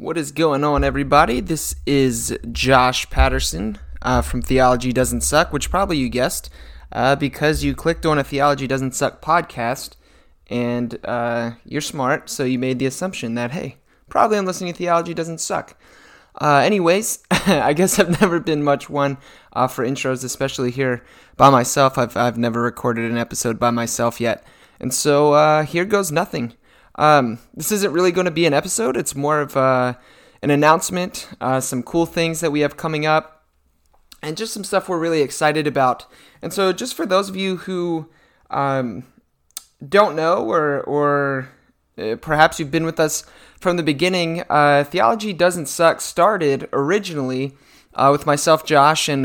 What is going on, everybody? This is Josh Patterson from Theology Doesn't Suck, which probably you guessed because you clicked on a Theology Doesn't Suck podcast, and you're smart, so you made the assumption that, hey, probably I'm listening to Theology Doesn't Suck. Anyways, I guess I've never been much one for intros, especially here by myself. I've never recorded an episode by myself yet, and so here goes nothing. This isn't really going to be an episode. It's more of an announcement, some cool things that we have coming up, and just some stuff we're really excited about. And so just for those of you who don't know, or perhaps you've been with us from the beginning, Theology Doesn't Suck started originally with myself, Josh, and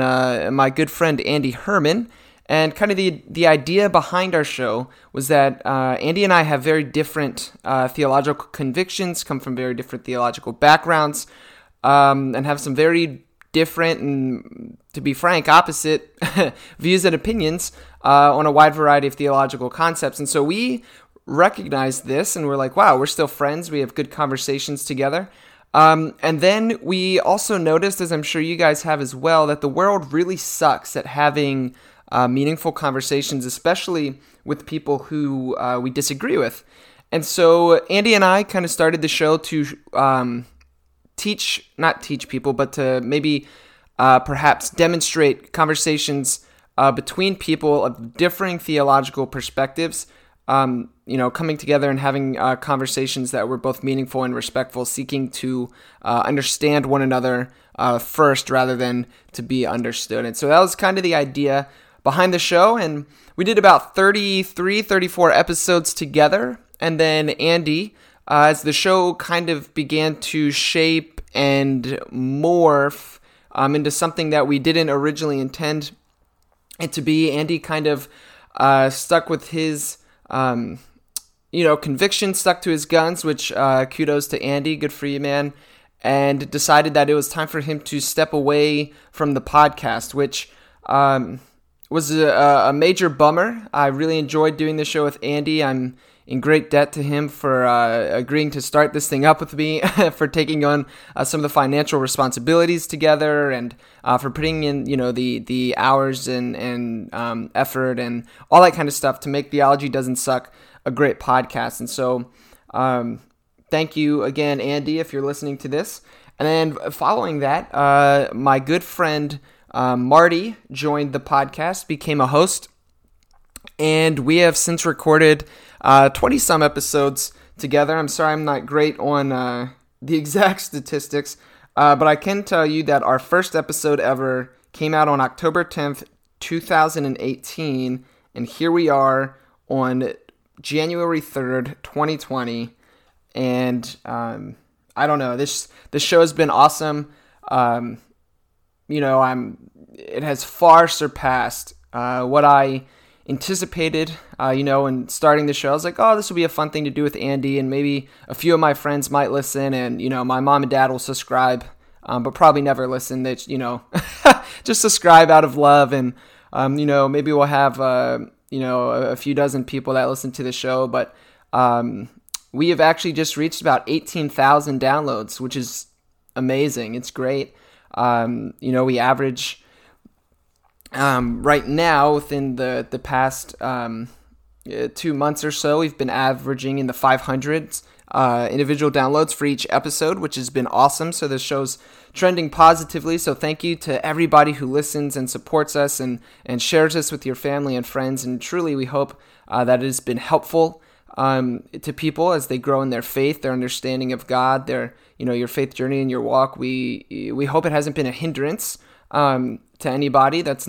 my good friend Andy Herman. And kind of the idea behind our show was that Andy and I have very different theological convictions, come from very different theological backgrounds, and have some very different and, to be frank, opposite views and opinions on a wide variety of theological concepts. And so we recognized this, and we're like, wow, we're still friends. We have good conversations together. And then we also noticed, as I'm sure you guys have as well, that the world really sucks at having meaningful conversations, especially with people who we disagree with. And so Andy and I kind of started the show to perhaps demonstrate conversations between people of differing theological perspectives, coming together and having conversations that were both meaningful and respectful, seeking to understand one another first rather than to be understood. And so that was kind of the idea behind the show, and we did about 34 episodes together, and then Andy, as the show kind of began to shape and morph into something that we didn't originally intend it to be, Andy kind of stuck with his conviction, stuck to his guns, which kudos to Andy, good for you, man, and decided that it was time for him to step away from the podcast, which was a major bummer. I really enjoyed doing the show with Andy. I'm in great debt to him for agreeing to start this thing up with me, for taking on some of the financial responsibilities together, and for putting in the hours and effort and all that kind of stuff to make Theology Doesn't Suck a great podcast. And so thank you again, Andy, if you're listening to this. And then following that, my good friend Marty joined the podcast, became a host, and we have since recorded 20-some episodes together. I'm sorry I'm not great on the exact statistics, but I can tell you that our first episode ever came out on October 10th, 2018, and here we are on January 3rd, 2020, and I don't know, this show has been awesome. It has far surpassed what I anticipated. In starting the show, I was like, oh, this will be a fun thing to do with Andy, and maybe a few of my friends might listen, and my mom and dad will subscribe, but probably never listen. They just subscribe out of love, and maybe we'll have a few dozen people that listen to the show, but we have actually just reached about 18,000 downloads, which is amazing. It's great. We average, right now, within the past 2 months or so, we've been averaging in the 500s individual downloads for each episode, which has been awesome. So this show's trending positively. So thank you to everybody who listens and supports us and shares us with your family and friends. And truly, we hope that it has been helpful to people as they grow in their faith, their understanding of God, their your faith journey and your walk. We hope it hasn't been a hindrance to anybody. It's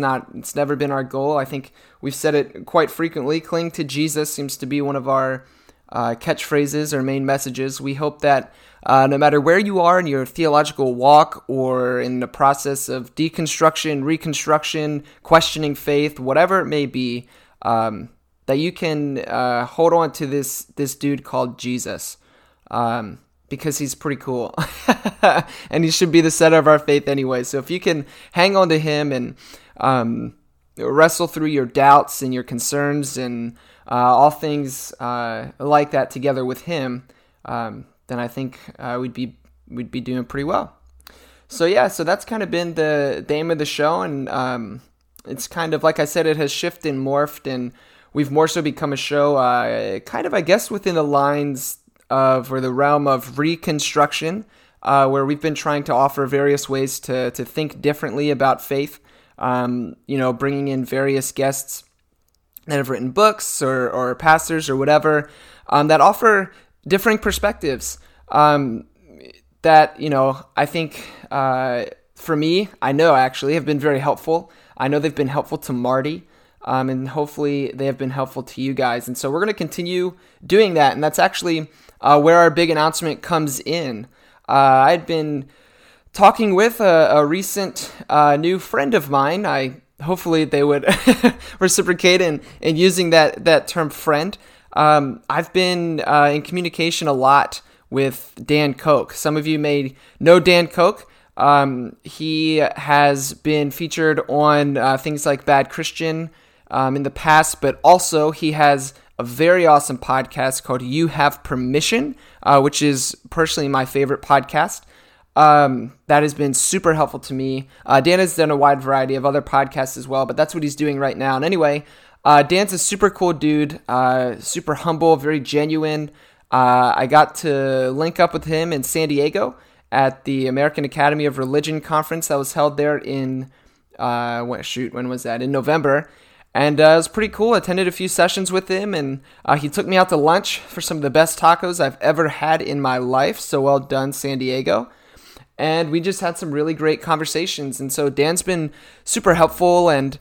never been our goal. I think we've said it quite frequently. Cling to Jesus seems to be one of our catchphrases or main messages. We hope that no matter where you are in your theological walk or in the process of deconstruction, reconstruction, questioning faith, whatever it may be, that you can hold on to this dude called Jesus, because he's pretty cool, and he should be the center of our faith anyway. So if you can hang on to him and wrestle through your doubts and your concerns and all things like that together with him, then I think we'd be we'd be doing pretty well. So yeah, so that's kind of been the aim of the show, and it's kind of, like I said, it has shifted and morphed, and we've more so become a show kind of, I guess, within the lines of, or the realm of, reconstruction, where we've been trying to offer various ways to think differently about faith, bringing in various guests that have written books or pastors or whatever that offer differing perspectives that, I think for me, I know actually have been very helpful. I know they've been helpful to Marty, and hopefully they have been helpful to you guys. And so we're going to continue doing that. And that's actually where our big announcement comes in. I'd been talking with a recent new friend of mine. Hopefully they would reciprocate in using that term friend. I've been in communication a lot with Dan Koch. Some of you may know Dan Koch. He has been featured on things like Bad Christian in the past, but also he has a very awesome podcast called You Have Permission, which is personally my favorite podcast. That has been super helpful to me. Dan has done a wide variety of other podcasts as well, but that's what he's doing right now. And anyway, Dan's a super cool dude, super humble, very genuine. I got to link up with him in San Diego at the American Academy of Religion conference that was held there in, when was that? In November. And it was pretty cool. I attended a few sessions with him, and he took me out to lunch for some of the best tacos I've ever had in my life. So well done, San Diego. And we just had some really great conversations. And so Dan's been super helpful, and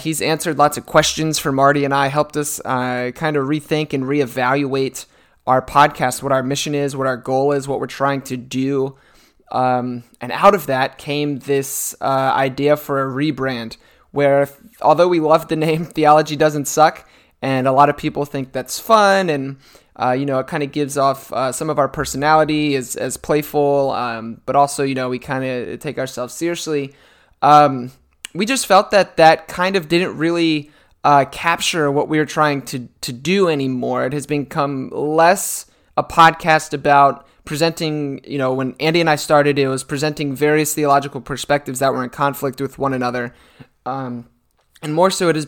he's answered lots of questions for Marty and I, helped us kind of rethink and reevaluate our podcast, what our mission is, what our goal is, what we're trying to do. And out of that came this idea for a rebrand where, although we love the name Theology Doesn't Suck, and a lot of people think that's fun, and it kind of gives off some of our personality as playful, but also, we kind of take ourselves seriously. We just felt that kind of didn't really capture what we were trying to do anymore. It has become less a podcast about presenting, when Andy and I started, it was presenting various theological perspectives that were in conflict with one another. And more so, it has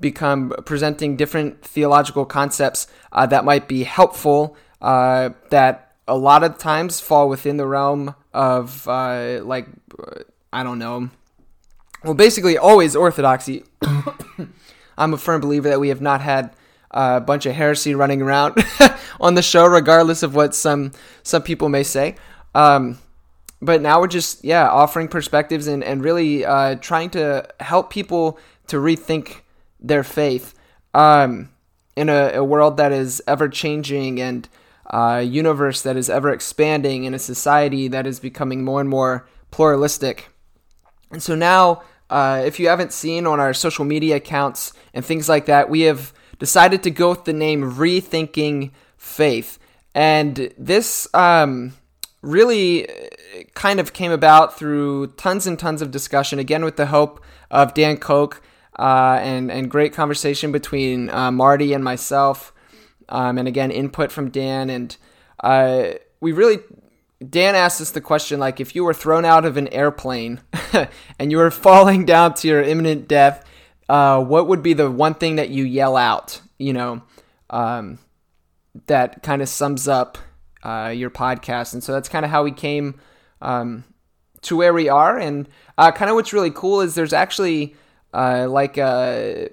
become presenting different theological concepts that might be helpful, that a lot of times fall within the realm of, basically always orthodoxy. I'm a firm believer that we have not had a bunch of heresy running around on the show, regardless of what some people may say. But now we're just, offering perspectives and really trying to help people to rethink their faith in a world that is ever-changing, and a universe that is ever-expanding, and a society that is becoming more and more pluralistic. And so now, if you haven't seen on our social media accounts and things like that, we have decided to go with the name Rethinking Faith. And this really kind of came about through tons and tons of discussion, again with the help of Dan Koch, and great conversation between Marty and myself, and again, input from Dan. And Dan asked us the question, like, if you were thrown out of an airplane and you were falling down to your imminent death, what would be the one thing that you yell out, that kind of sums up your podcast. And so that's kind of how we came to where we are. And kind of what's really cool is there's actually like a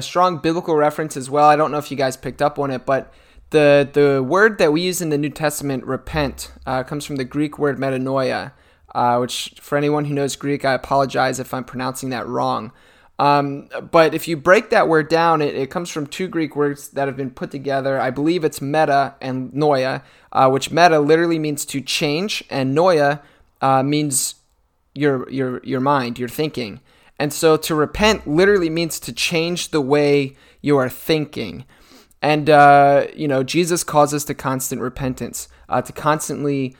strong biblical reference as well. I don't know if you guys picked up on it, but the word that we use in the New Testament, repent, comes from the Greek word metanoia, which, for anyone who knows Greek, I apologize if I'm pronouncing that wrong. But if you break that word down, it comes from two Greek words that have been put together. I believe it's meta and noia, which meta literally means to change, and noia means your mind, your thinking. And so to repent literally means to change the way you are thinking. And, Jesus calls us to constant repentance, to constantly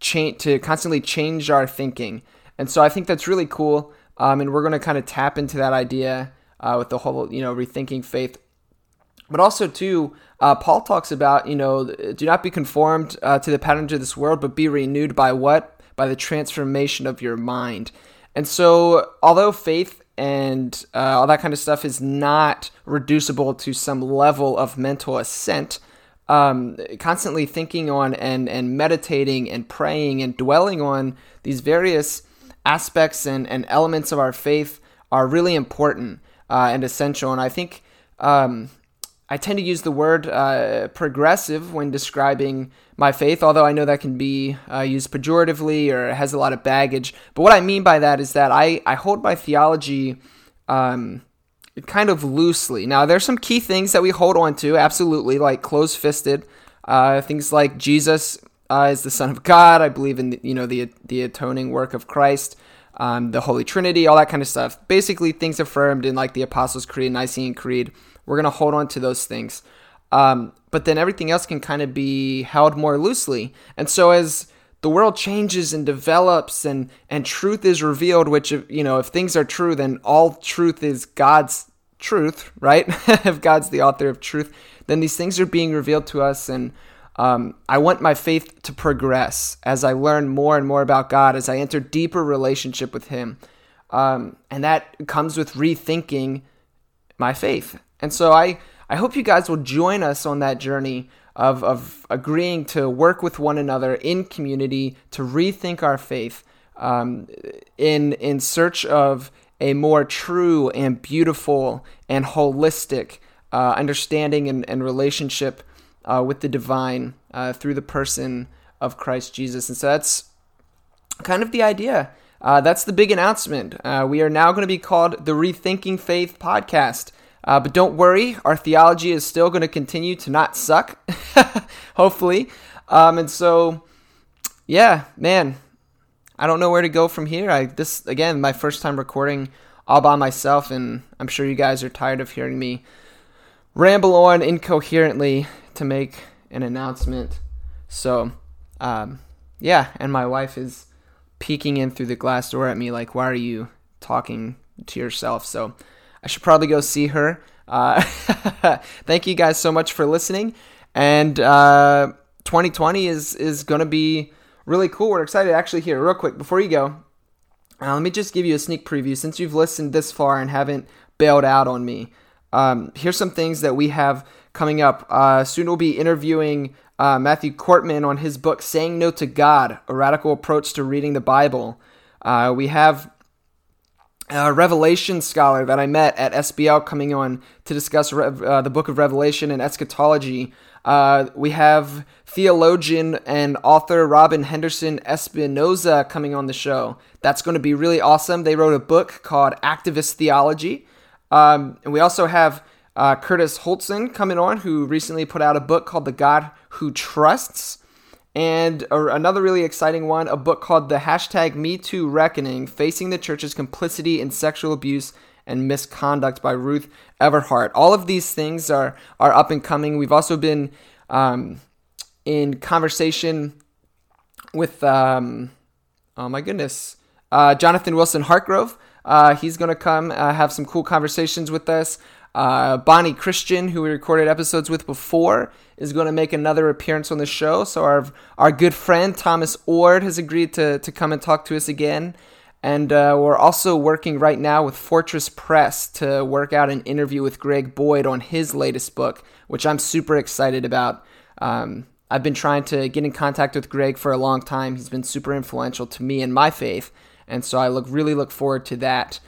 change our thinking. And so I think that's really cool. And we're going to kind of tap into that idea with the whole, rethinking faith But also, too, Paul talks about, you know, do not be conformed to the patterns of this world, but be renewed by what? By the transformation of your mind. And so, although faith and all that kind of stuff is not reducible to some level of mental assent, constantly thinking on and meditating and praying and dwelling on these various aspects and elements of our faith are really important and essential. And I think I tend to use the word progressive when describing my faith, although I know that can be used pejoratively or has a lot of baggage. But what I mean by that is that I hold my theology kind of loosely. Now, there's some key things that we hold on to, absolutely, like close-fisted, things like Jesus is the Son of God. I believe in the atoning work of Christ, the Holy Trinity, all that kind of stuff. Basically, things affirmed in like the Apostles' Creed, Nicene Creed. We're going to hold on to those things. But then everything else can kind of be held more loosely. And so as the world changes and develops and truth is revealed, which, you know, if things are true, then all truth is God's truth, right? If God's the author of truth, then these things are being revealed to us. And I want my faith to progress as I learn more and more about God, as I enter deeper relationship with Him. And that comes with rethinking my faith. And so I hope you guys will join us on that journey of agreeing to work with one another in community to rethink our faith in search of a more true and beautiful and holistic understanding and relationship with the divine through the person of Christ Jesus. And so that's kind of the idea. That's the big announcement. We are now going to be called the Rethinking Faith podcast. But don't worry, our theology is still going to continue to not suck, hopefully. And so, yeah, man, I don't know where to go from here. This, again, my first time recording all by myself, and I'm sure you guys are tired of hearing me ramble on incoherently to make an announcement. So, yeah, and my wife is peeking in through the glass door at me like, why are you talking to yourself? So I should probably go see her. Thank you guys so much for listening. And 2020 is going to be really cool. We're excited. Actually, here, real quick, before you go, let me just give you a sneak preview. Since you've listened this far and haven't bailed out on me, here's some things that we have coming up. Soon we'll be interviewing Matthew Cortman on his book, Saying No to God, A Radical Approach to Reading the Bible. We have a Revelation scholar that I met at SBL coming on to discuss the book of Revelation and eschatology. We have theologian and author Robin Henderson Espinoza coming on the show. That's going to be really awesome. They wrote a book called Activist Theology. And we also have Curtis Holton coming on, who recently put out a book called The God Who Trusts. And another really exciting one, a book called The Hashtag Me Too Reckoning, Facing the Church's Complicity in Sexual Abuse and Misconduct by Ruth Everhart. All of these things are up and coming. We've also been in conversation with, Jonathan Wilson-Hartgrove. He's going to come have some cool conversations with us. Bonnie Christian, who we recorded episodes with before, is going to make another appearance on the show. So our good friend Thomas Ord has agreed to come and talk to us again. And we're also working right now with Fortress Press to work out an interview with Greg Boyd on his latest book, which I'm super excited about. I've been trying to get in contact with Greg for a long time. He's been super influential to me and my faith. And so I really look forward to that.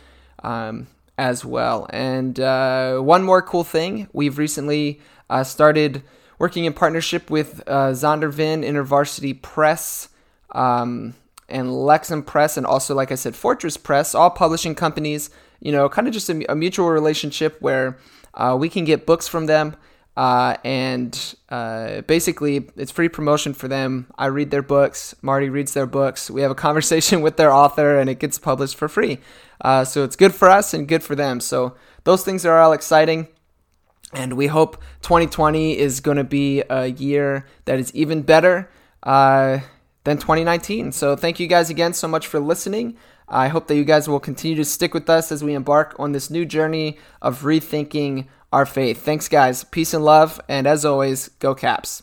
As well. And one more cool thing, we've recently started working in partnership with Zondervan, InterVarsity Press, and Lexham Press, and also, like I said, Fortress Press, all publishing companies, you know, kind of just a mutual relationship where we can get books from them, and basically it's free promotion for them. I read their books, Marty reads their books, we have a conversation with their author, and it gets published for free. So it's good for us and good for them. So those things are all exciting. And we hope 2020 is going to be a year that is even better than 2019. So thank you guys again so much for listening. I hope that you guys will continue to stick with us as we embark on this new journey of rethinking our faith. Thanks, guys. Peace and love. And as always, go Caps.